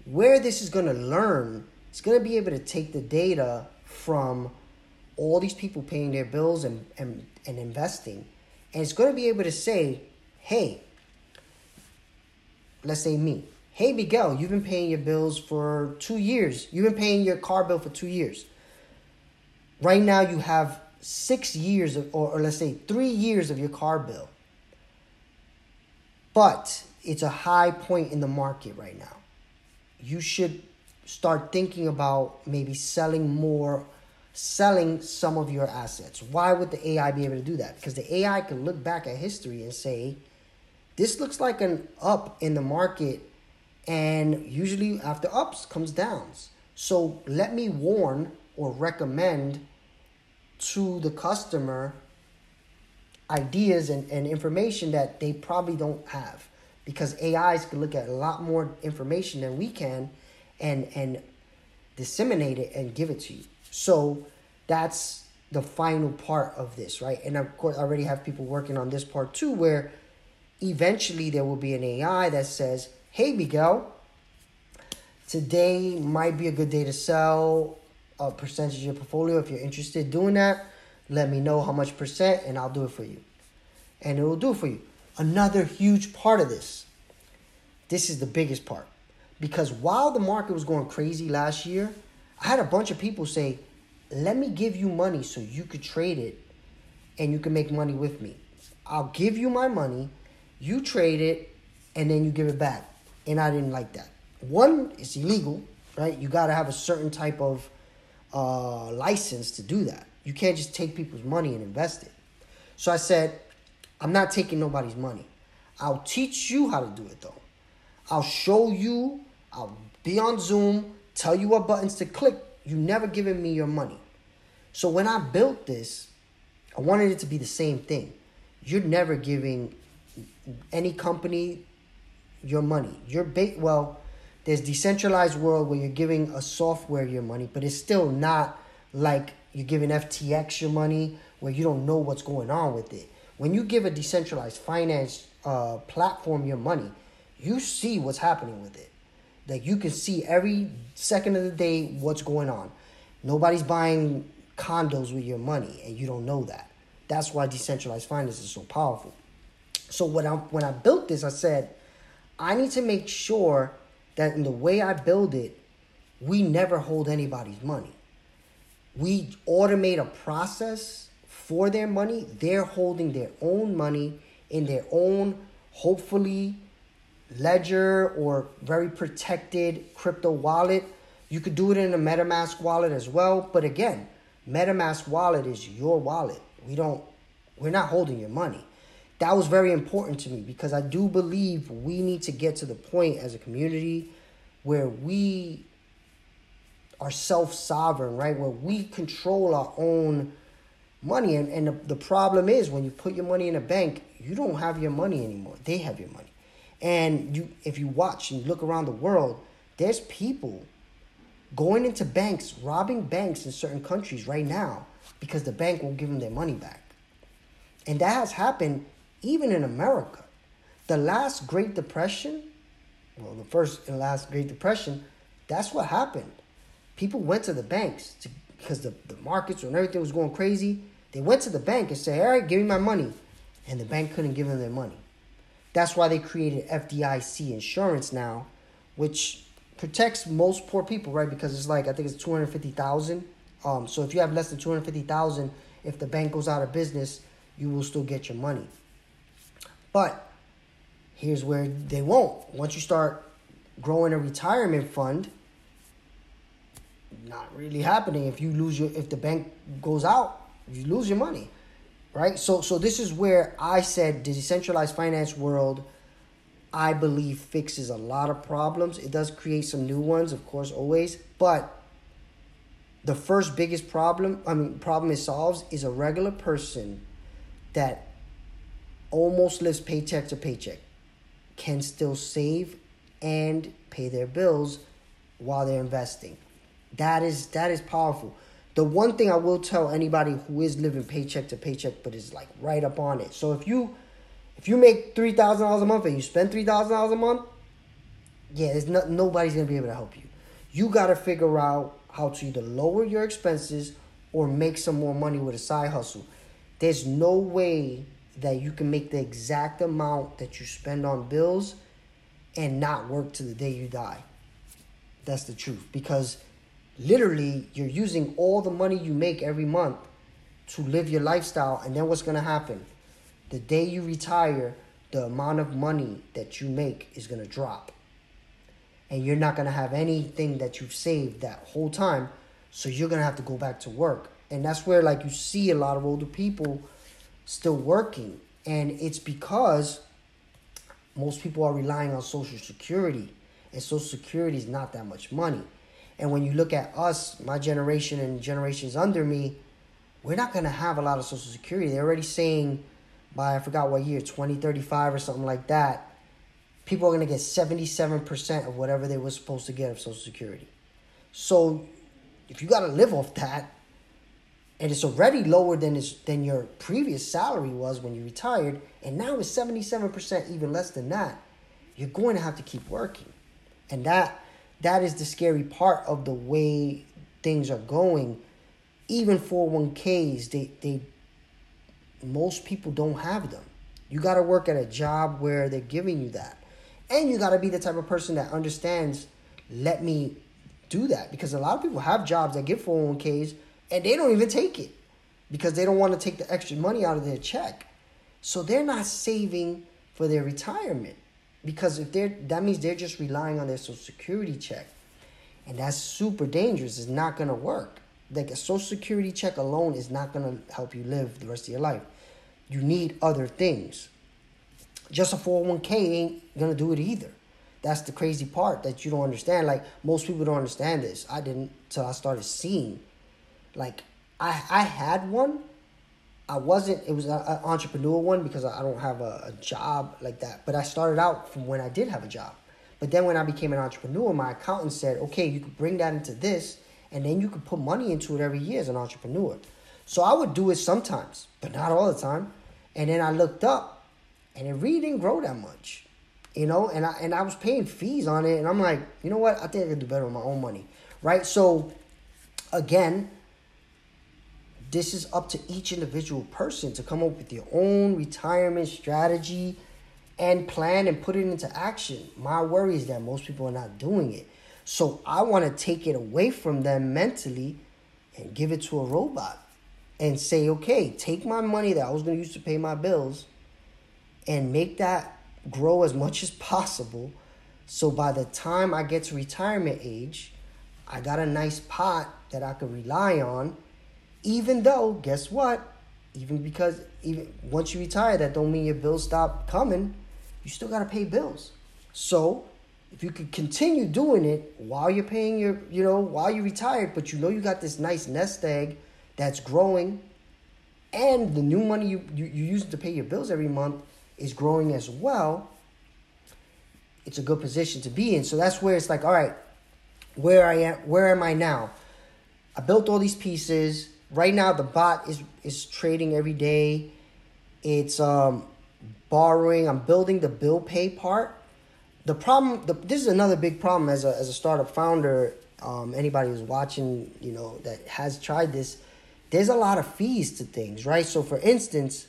Where this is going to learn, it's going to be able to take the data from all these people paying their bills and, and, and investing. And it's going to be able to say, hey, let's say me. Hey, Miguel, you've been paying your bills for two years. You've been paying your car bill for two years. Right now you have six years of, or, or let's say three years of your car bill. But it's a high point in the market right now. You should start thinking about maybe selling more, selling some of your assets. Why would the A I be able to do that? Because the A I can look back at history and say, this looks like an up in the market. And usually after ups comes downs. So let me warn or recommend to the customer ideas and, and information that they probably don't have, because A Is can look at a lot more information than we can and, and disseminate it and give it to you. So that's the final part of this, right? And of course, I already have people working on this part too, where eventually there will be an A I that says, hey, Miguel, today might be a good day to sell a percentage of your portfolio. If you're interested in doing that, let me know how much percent and I'll do it for you. And it will do it for you. Another huge part of this, this is the biggest part, because while the market was going crazy last year, I had a bunch of people say, let me give you money so you could trade it and you can make money with me. I'll give you my money, you trade it, and then you give it back. And I didn't like that. One, it's illegal, right? You got to have a certain type of Uh, license to do that. You can't just take people's money and invest it. So I said, I'm not taking nobody's money. I'll teach you how to do it though. I'll show you I'll be on Zoom, tell you what buttons to click. You never given me your money. So when I built this, I wanted it to be the same thing. You're never giving any company your money. You're ba- well, there's decentralized world where you're giving a software your money, but it's still not like you're giving F T X your money where you don't know what's going on with it. When you give a decentralized finance uh, platform your money, you see what's happening with it. Like, you can see every second of the day what's going on. Nobody's buying condos with your money, and you don't know that. That's why decentralized finance is so powerful. So when I, when I built this, I said, I need to make sure that in the way I build it, we never hold anybody's money. We automate a process for their money. They're holding their own money in their own, hopefully, ledger or very protected crypto wallet. You could do it in a MetaMask wallet as well. But again, MetaMask wallet is your wallet. We don't, we're not holding your money. That was very important to me because I do believe we need to get to the point as a community where we are self-sovereign, right? Where we control our own money. And, and the, the problem is when you put your money in a bank, you don't have your money anymore. They have your money. And you, if you watch and look around the world, there's people going into banks, robbing banks in certain countries right now because the bank won't give them their money back. And that has happened even in America. The last Great Depression, well, the first and last Great Depression, that's what happened. People went to the banks to, because the, the markets and everything was going crazy. They went to the bank and said, all right, give me my money. And the bank couldn't give them their money. That's why they created F D I C insurance now, which protects most poor people, right? Because it's like, I think it's two hundred fifty thousand dollars. Um, so if you have less than two hundred fifty thousand dollars, if the bank goes out of business, you will still get your money. But here's where they won't. Once you start growing a retirement fund, not really happening. If you lose your, if the bank goes out, you lose your money. Right? So so this is where I said the decentralized finance world, I believe, fixes a lot of problems. It does create some new ones, of course, always. But the first biggest problem, I mean, problem it solves is a regular person that almost lives paycheck to paycheck can still save and pay their bills while they're investing. That is that is powerful. The one thing I will tell anybody who is living paycheck to paycheck, but is like right up on it. So if you if you make three thousand dollars a month and you spend three thousand dollars a month, yeah, there's not, nobody's going to be able to help you. You got to figure out how to either lower your expenses or make some more money with a side hustle. There's no way that you can make the exact amount that you spend on bills and not work till the day you die. That's the truth, because literally, you're using all the money you make every month to live your lifestyle. And then what's going to happen? The day you retire, the amount of money that you make is going to drop. And you're not going to have anything that you've saved that whole time. So you're going to have to go back to work. And that's where, like, you see a lot of older people still working. And it's because most people are relying on Social Security. And Social Security is not that much money. And when you look at us, my generation and generations under me, we're not going to have a lot of Social Security. They're already saying by, I forgot what year, twenty thirty-five or something like that, people are going to get seventy-seven percent of whatever they were supposed to get of Social Security. So if you got to live off that, and it's already lower than, it's, than your previous salary was when you retired, and now it's seventy-seven percent, even less than that, you're going to have to keep working. And that... That is the scary part of the way things are going. Even four oh one k's, they, they most people don't have them. You got to work at a job where they're giving you that. And you got to be the type of person that understands, let me do that. Because a lot of people have jobs that give four oh one k's and they don't even take it because they don't want to take the extra money out of their check. So they're not saving for their retirement. Because if they're, that means they're just relying on their Social Security check. And that's super dangerous. It's not going to work. Like, a Social Security check alone is not going to help you live the rest of your life. You need other things. Just a four oh one k ain't going to do it either. That's the crazy part that you don't understand. Like, most people don't understand this. I didn't till I started seeing. Like, I I had one. I wasn't, it was an entrepreneur one because I don't have a, a job like that. But I started out from when I did have a job. But then when I became an entrepreneur, my accountant said, okay, you could bring that into this, and then you could put money into it every year as an entrepreneur. So I would do it sometimes, but not all the time. And then I looked up, and it really didn't grow that much, you know, and I, and I was paying fees on it. And I'm like, you know what? I think I can do better with my own money, right? So again, this is up to each individual person to come up with your own retirement strategy and plan and put it into action. My worry is that most people are not doing it. So I want to take it away from them mentally and give it to a robot and say, okay, take my money that I was going to use to pay my bills and make that grow as much as possible. So by the time I get to retirement age, I got a nice pot that I could rely on. Even though, guess what? Even because even once you retire, that don't mean your bills stop coming. You still got to pay bills. So if you could continue doing it while you're paying your, you know, while you're retired, but you know you got this nice nest egg that's growing, and the new money you, you, you use to pay your bills every month is growing as well, it's a good position to be in. So that's where it's like, all right, where I am, where am I now? I built all these pieces. Right now, the bot is, is trading every day. It's um, borrowing. I'm building the bill pay part. The problem, the, this is another big problem as a, as a startup founder. Um, anybody who's watching, you know, that has tried this, there's a lot of fees to things, right? So, for instance,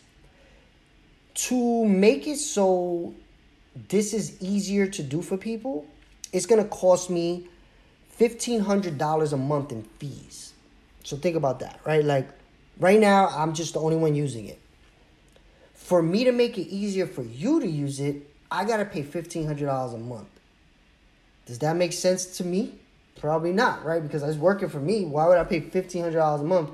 to make it so this is easier to do for people, it's going to cost me fifteen hundred dollars a month in fees. So think about that, right? Like right now, I'm just the only one using it. For me to make it easier for you to use it, I got to pay fifteen hundred dollars a month. Does that make sense to me? Probably not, right? Because it's working for me. Why would I pay fifteen hundred dollars a month?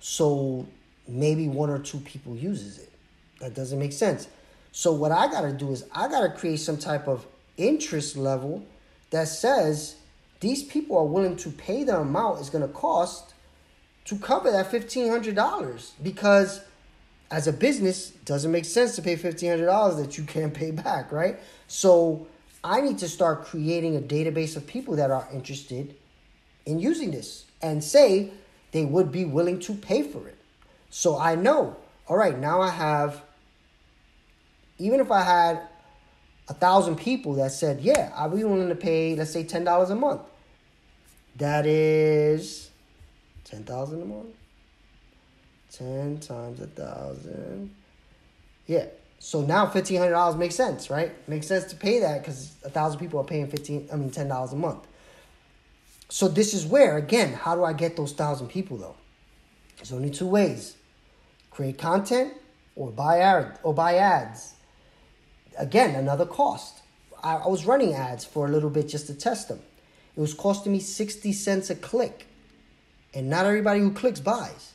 So maybe one or two people uses it. That doesn't make sense. So what I got to do is I got to create some type of interest level that says these people are willing to pay the amount it's going to cost to cover that fifteen hundred dollars, because as a business, it doesn't make sense to pay fifteen hundred dollars that you can't pay back, right? So I need to start creating a database of people that are interested in using this and say they would be willing to pay for it. So I know, all right, now I have, even if I had a thousand people that said, yeah, I'll be willing to pay, let's say ten dollars a month. That is ten thousand a month, ten times a thousand, yeah. So now fifteen hundred dollars makes sense, right? Makes sense to pay that because a thousand people are paying fifteen. I mean ten dollars a month. So this is where, again, how do I get those thousand people though? There's only two ways: create content or buy ad or buy ads. Again, another cost. I, I was running ads for a little bit just to test them. It was costing me sixty cents a click. And not everybody who clicks buys.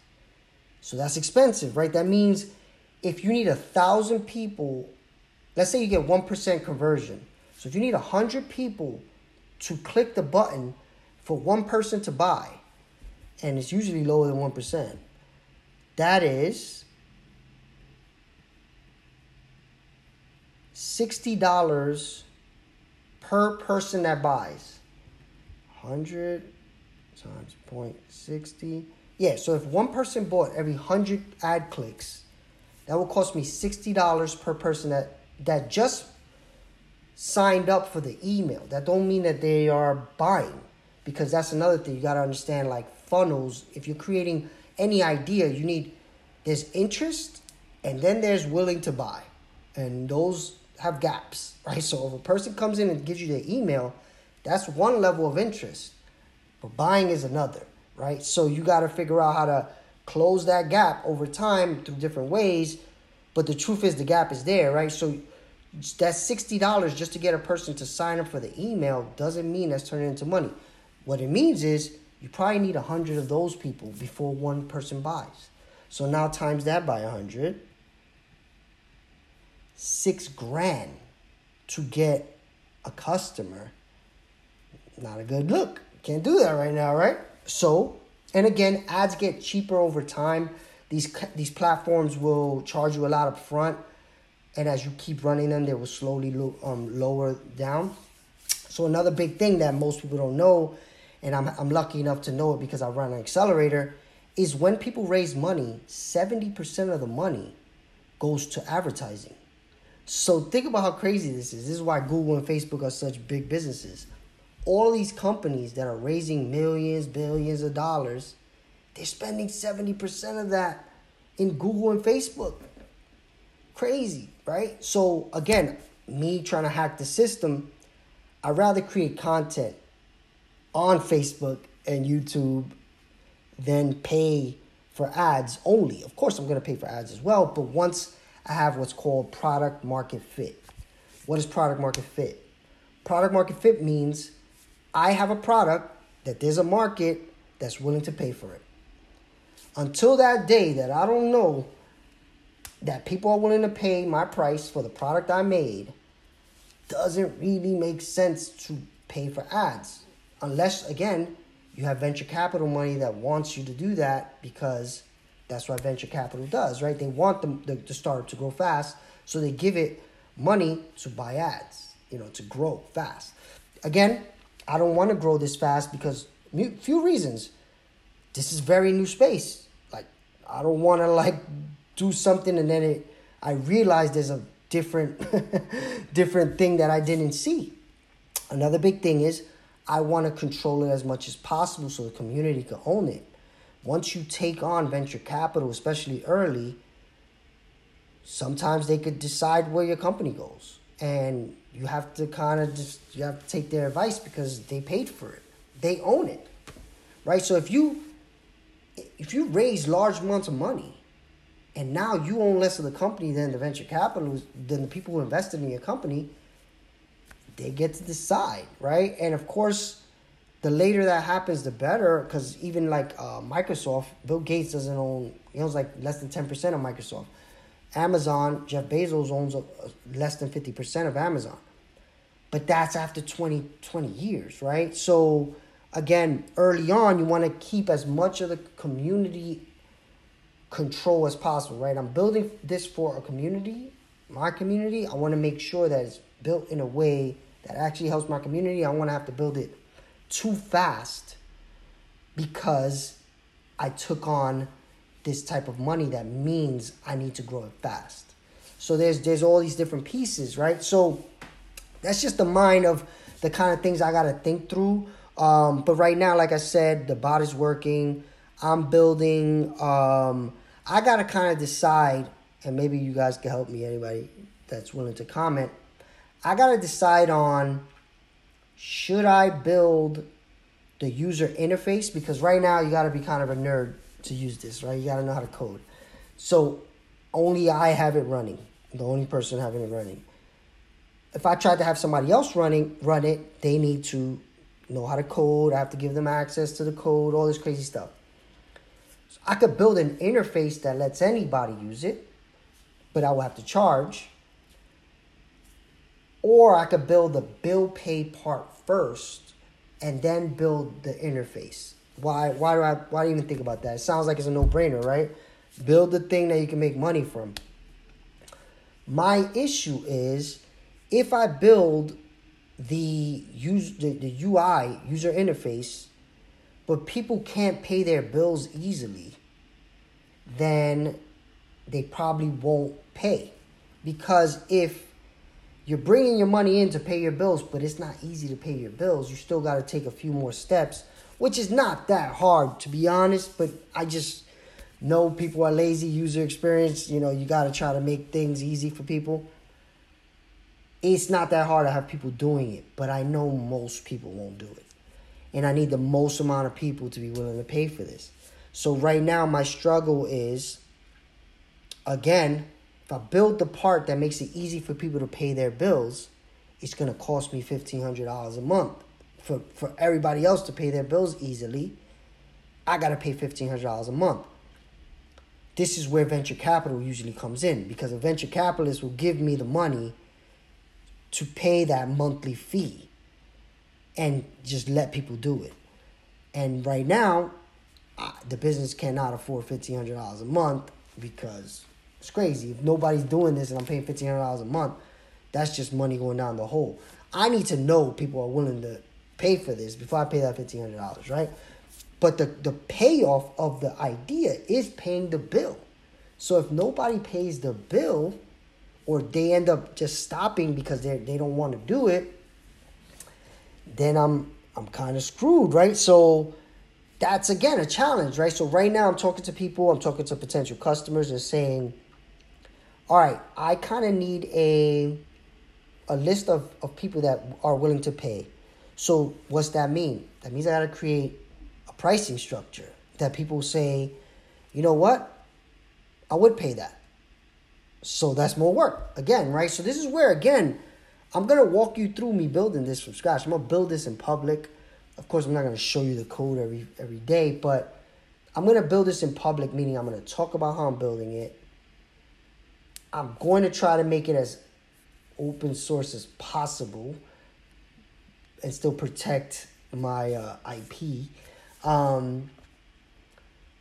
So that's expensive, right? That means if you need a thousand people, let's say you get one percent conversion. So if you need one hundred people to click the button for one person to buy, and it's usually lower than one percent, that is sixty dollars per person that buys. one hundred times point six zero. Yeah, so if one person bought every one hundred ad clicks, that would cost me sixty dollars per person that, that just signed up for the email. That don't mean that they are buying, because that's another thing. You got to understand, like funnels, if you're creating any idea, you need, there's interest and then there's willing to buy. And those have gaps, right? So if a person comes in and gives you their email, that's one level of interest. But buying is another, right? So you got to figure out how to close that gap over time through different ways. But the truth is the gap is there, right? So that sixty dollars just to get a person to sign up for the email doesn't mean that's turning into money. What it means is you probably need one hundred of those people before one person buys. So now times that by one hundred. Six grand to get a customer, not a good look. Can't do that right now, right? So, and again, ads get cheaper over time. These, these platforms will charge you a lot up front. And as you keep running them, they will slowly lo- um, lower down. So another big thing that most people don't know, and I'm, I'm lucky enough to know it because I run an accelerator, is when people raise money, seventy percent of the money goes to advertising. So think about how crazy this is. This is why Google and Facebook are such big businesses. All these companies that are raising millions, billions of dollars, they're spending seventy percent of that in Google and Facebook. Crazy, right? So again, me trying to hack the system, I'd rather create content on Facebook and YouTube than pay for ads only. Of course, I'm going to pay for ads as well, but once I have what's called product market fit. What is product market fit? Product market fit means I have a product that there's a market that's willing to pay for it. Until that day that I don't know that people are willing to pay my price for the product I made, doesn't really make sense to pay for ads. Unless, again, you have venture capital money that wants you to do that, because that's what venture capital does, right? They want the, the, the startup to grow fast, so they give it money to buy ads, you know, to grow fast. Again, I don't want to grow this fast because a few reasons. This is very new space. Like, I don't want to, like, do something and then it, I realize there's a different, different thing that I didn't see. Another big thing is I want to control it as much as possible so the community can own it. Once you take on venture capital, especially early, sometimes they could decide where your company goes. And you have to kind of just, you have to take their advice because they paid for it. They own it, right? So if you, if you raise large amounts of money and now you own less of the company than the venture capitalists, than the people who invested in your company, they get to decide, right? And of course, the later that happens, the better, because even like uh, Microsoft, Bill Gates doesn't own, he owns like less than ten percent of Microsoft. Amazon, Jeff Bezos owns less than fifty percent of Amazon. But that's after twenty, twenty years, right? So again, early on, you want to keep as much of the community control as possible, right? I'm building this for a community, my community. I want to make sure that it's built in a way that actually helps my community. I don't want to have to build it too fast because I took on this type of money that means I need to grow it fast. So there's there's all these different pieces, right? So that's just the mind of the kind of things I got to think through. Um, but right now, like I said, the bot is working. I'm building. Um, I got to kind of decide, and maybe you guys can help me, anybody that's willing to comment. I got to decide on, should I build the user interface? Because right now you got to be kind of a nerd to use this, right? You got to know how to code. So only I have it running. I'm the only person having it running. If I tried to have somebody else running, run it, they need to know how to code. I have to give them access to the code, all this crazy stuff. So I could build an interface that lets anybody use it, but I will have to charge. Or I could build the bill pay part first and then build the interface. Why why do I why do you even think about that? It sounds like it's a no-brainer, right? Build the thing that you can make money from. My issue is if I build the use the, the U I user interface, but people can't pay their bills easily, then they probably won't pay. Because if you're bringing your money in to pay your bills, but it's not easy to pay your bills. You still got to take a few more steps, which is not that hard, to be honest. But I just know people are lazy, user experience. You know, you got to try to make things easy for people. It's not that hard to have people doing it, but I know most people won't do it. And I need the most amount of people to be willing to pay for this. So right now, my struggle is, again, if I build the part that makes it easy for people to pay their bills, it's going to cost me fifteen hundred dollars a month. For, for everybody else to pay their bills easily, I got to pay fifteen hundred dollars a month. This is where venture capital usually comes in, because a venture capitalist will give me the money to pay that monthly fee and just let people do it. And right now, the business cannot afford fifteen hundred dollars a month because it's crazy. If nobody's doing this and I'm paying fifteen hundred dollars a month, that's just money going down the hole. I need to know people are willing to pay for this before I pay that fifteen hundred dollars, right? But the, the payoff of the idea is paying the bill. So if nobody pays the bill, or they end up just stopping because they they don't want to do it, then I'm I'm kind of screwed, right? So that's, again, a challenge, right? So right now I'm talking to people, I'm talking to potential customers and saying, all right, I kind of need a a list of, of people that are willing to pay. So what's that mean? That means I got to create a pricing structure that people say, you know what? I would pay that. So that's more work again, right? So this is where, again, I'm going to walk you through me building this from scratch. I'm going to build this in public. Of course, I'm not going to show you the code every every day, but I'm going to build this in public, meaning I'm going to talk about how I'm building it. I'm going to try to make it as open source as possible and still protect my uh, I P. Um,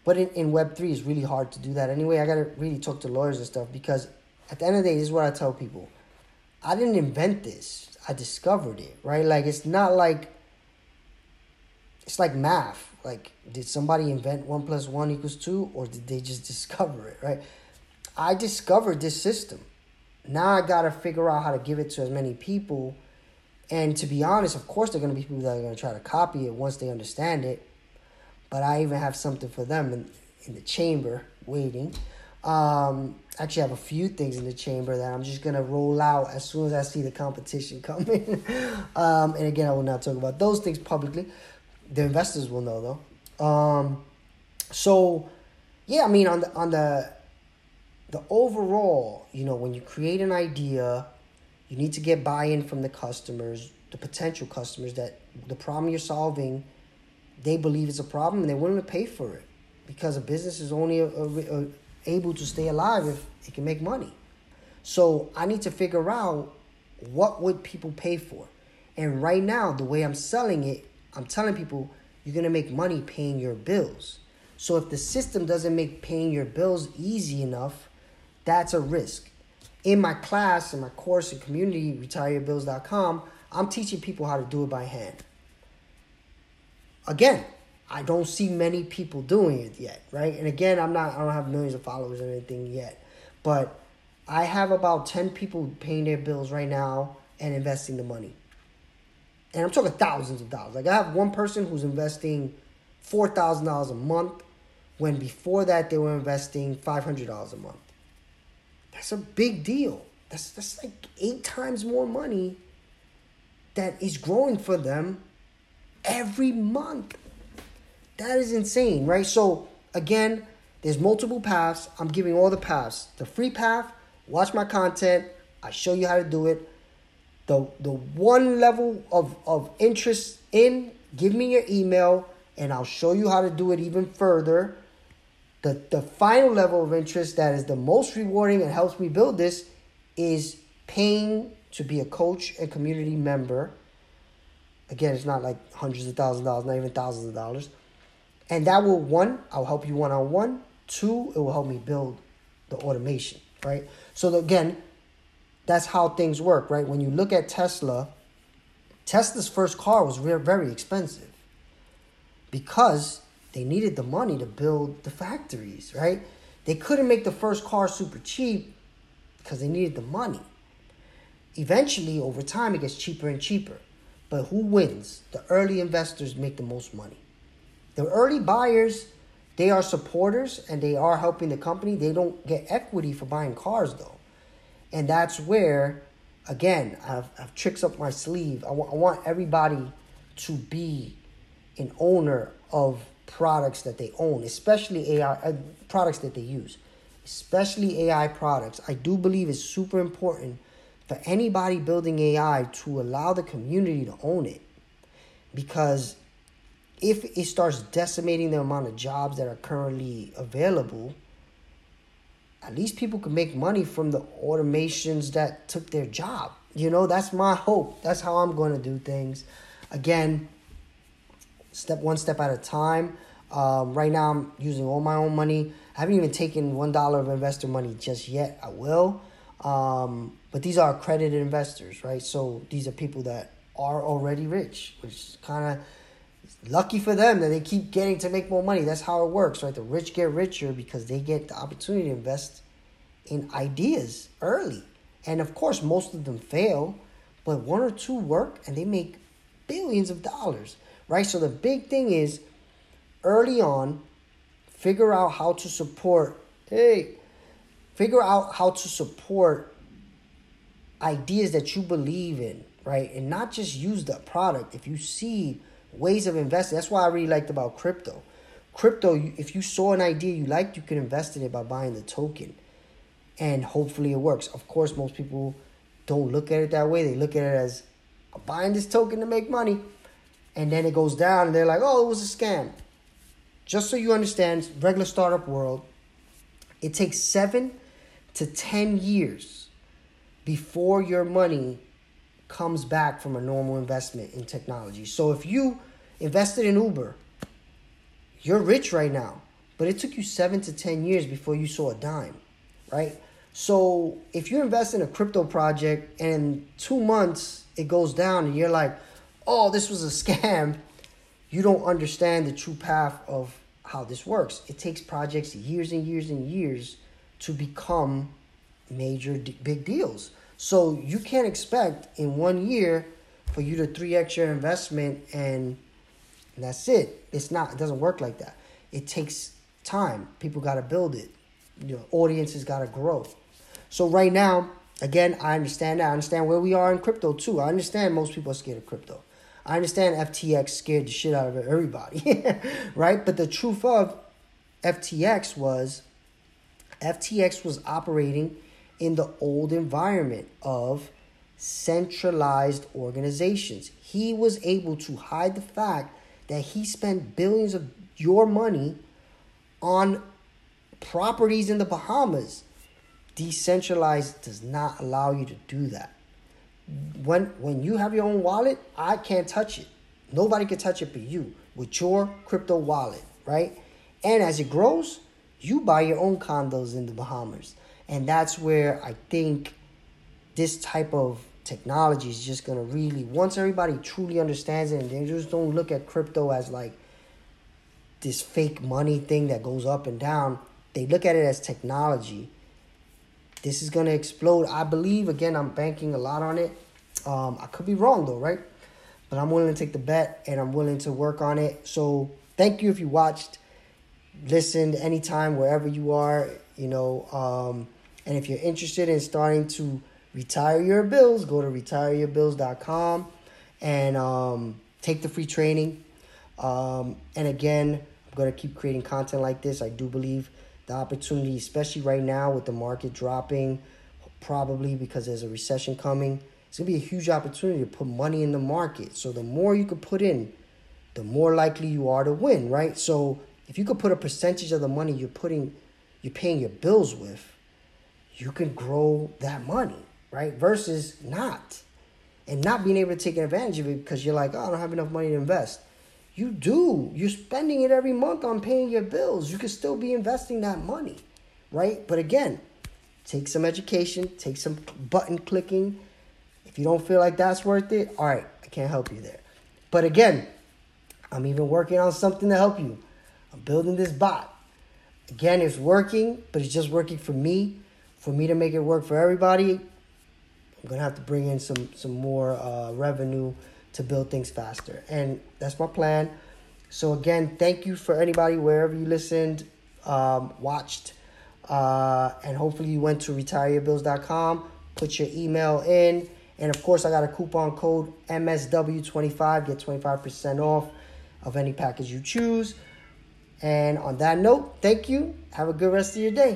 but in, in Web three, it's really hard to do that. Anyway, I got to really talk to lawyers and stuff because at the end of the day, this is what I tell people. I didn't invent this. I discovered it, right? Like, it's not like, it's like math. Like, did somebody invent one plus one equals two, or did they just discover it, right? I discovered this system. Now I got to figure out how to give it to as many people. And to be honest, of course, there are going to be people that are going to try to copy it once they understand it. But I even have something for them in, in the chamber waiting. Um, actually, I have a few things in the chamber that I'm just going to roll out as soon as I see the competition coming. um, and again, I will not talk about those things publicly. The investors will know, though. Um, so, yeah, I mean, on the, on the, the overall, you know, when you create an idea, you need to get buy-in from the customers, the potential customers, that the problem you're solving, they believe it's a problem and they're willing to pay for it, because a business is only a, a, a, able to stay alive if it can make money. So I need to figure out what would people pay for. And right now, the way I'm selling it, I'm telling people you're going to make money paying your bills. So if the system doesn't make paying your bills easy enough, that's a risk. In my class, in my course and community, retire your bills dot com, I'm teaching people how to do it by hand. Again, I don't see many people doing it yet, right? And again, I'm not, I don't have millions of followers or anything yet, but I have about ten people paying their bills right now and investing the money. And I'm talking thousands of dollars. Like, I have one person who's investing four thousand dollars a month, when before that they were investing five hundred dollars a month. That's a big deal. That's, that's like eight times more money that is growing for them every month. That is insane, right? So again, there's multiple paths. I'm giving all the paths. The free path, watch my content. I show you how to do it. The, the one level of, of interest in, give me your email and I'll show you how to do it even further. The, the final level of interest that is the most rewarding and helps me build this is paying to be a coach and community member. Again, it's not like hundreds of thousands of dollars, not even thousands of dollars. And that will, one, I'll help you one-on-one. Two, it will help me build the automation, right? So again, that's how things work, right? When you look at Tesla, Tesla's first car was very expensive because they needed the money to build the factories, right? They couldn't make the first car super cheap because they needed the money. Eventually, over time, it gets cheaper and cheaper. But who wins? The early investors make the most money. The early buyers, they are supporters and they are helping the company. They don't get equity for buying cars, though. And that's where, again, I've, I've tricks up my sleeve. I, w- I want everybody to be an owner of products that they own, especially A I uh, products that they use, especially A I products. I do believe it's super important for anybody building A I to allow the community to own it, because if it starts decimating the amount of jobs that are currently available, at least people can make money from the automations that took their job, You know, that's my hope. That's how I'm going to do things. Again, step one step at a time. Um, right now, I'm using all my own money. I haven't even taken one dollar of investor money just yet. I will. Um, but these are accredited investors, right? So these are people that are already rich, which is kind of lucky for them that they keep getting to make more money. That's how it works, right? The rich get richer because they get the opportunity to invest in ideas early. And of course, most of them fail, but one or two work and they make billions of dollars, right? So the big thing is early on, figure out how to support, hey, figure out how to support ideas that you believe in, right? And not just use the product. If you see ways of investing, that's why I really liked about crypto. Crypto, if you saw an idea you liked, you could invest in it by buying the token. And hopefully it works. Of course, most people don't look at it that way. They look at it as, I'm buying this token to make money. And then it goes down and they're like, oh, it was a scam. Just so you understand, regular startup world, it takes seven to ten years before your money comes back from a normal investment in technology. So if you invested in Uber, you're rich right now. But it took you seven to ten years before you saw a dime, right? So if you invest in a crypto project and in two months it goes down and you're like, oh, this was a scam, you don't understand the true path of how this works. It takes projects years and years and years to become major big deals. So you can't expect in one year for you to three X your investment and, and that's it. It's not, it doesn't work like that. It takes time. People got to build it. Your audience has got to grow. So right now, again, I understand that. I understand where we are in crypto too. I understand most people are scared of crypto. I understand F T X scared the shit out of everybody, right? But the truth of F T X was F T X was operating in the old environment of centralized organizations. He was able to hide the fact that he spent billions of your money on properties in the Bahamas. Decentralized does not allow you to do that. When when you have your own wallet, I can't touch it. Nobody can touch it but you with your crypto wallet, right? And as it grows, you buy your own condos in the Bahamas. And that's where I think this type of technology is just going to really, once everybody truly understands it and they just don't look at crypto as like this fake money thing that goes up and down, they look at it as technology. This is going to explode. I believe, again, I'm banking a lot on it. Um, I could be wrong, though, right? But I'm willing to take the bet, and I'm willing to work on it. So thank you if you watched, listened, anytime, wherever you are, you know. Um, and if you're interested in starting to retire your bills, go to retire your bills dot com and um, take the free training. Um, and, again, I'm going to keep creating content like this. I do believe the opportunity, especially right now with the market dropping, probably because there's a recession coming, it's going to be a huge opportunity to put money in the market. So the more you could put in, the more likely you are to win, right? So if you could put a percentage of the money you're putting, you're paying your bills with, you can grow that money, right? Versus not. And not being able to take advantage of it because you're like, oh, I don't have enough money to invest. You do. You're spending it every month on paying your bills. You could still be investing that money, right? But again, take some education. Take some button clicking. If you don't feel like that's worth it, all right, I can't help you there. But again, I'm even working on something to help you. I'm building this bot. Again, it's working, but it's just working for me. For me to make it work for everybody, I'm going to have to bring in some, some more uh, revenue to build things faster. And that's my plan. So again, thank you for anybody, wherever you listened, um, watched, uh, and hopefully you went to retire your bills dot com, put your email in. And of course, I got a coupon code M S W twenty-five, get twenty-five percent off of any package you choose. And on that note, thank you. Have a good rest of your day.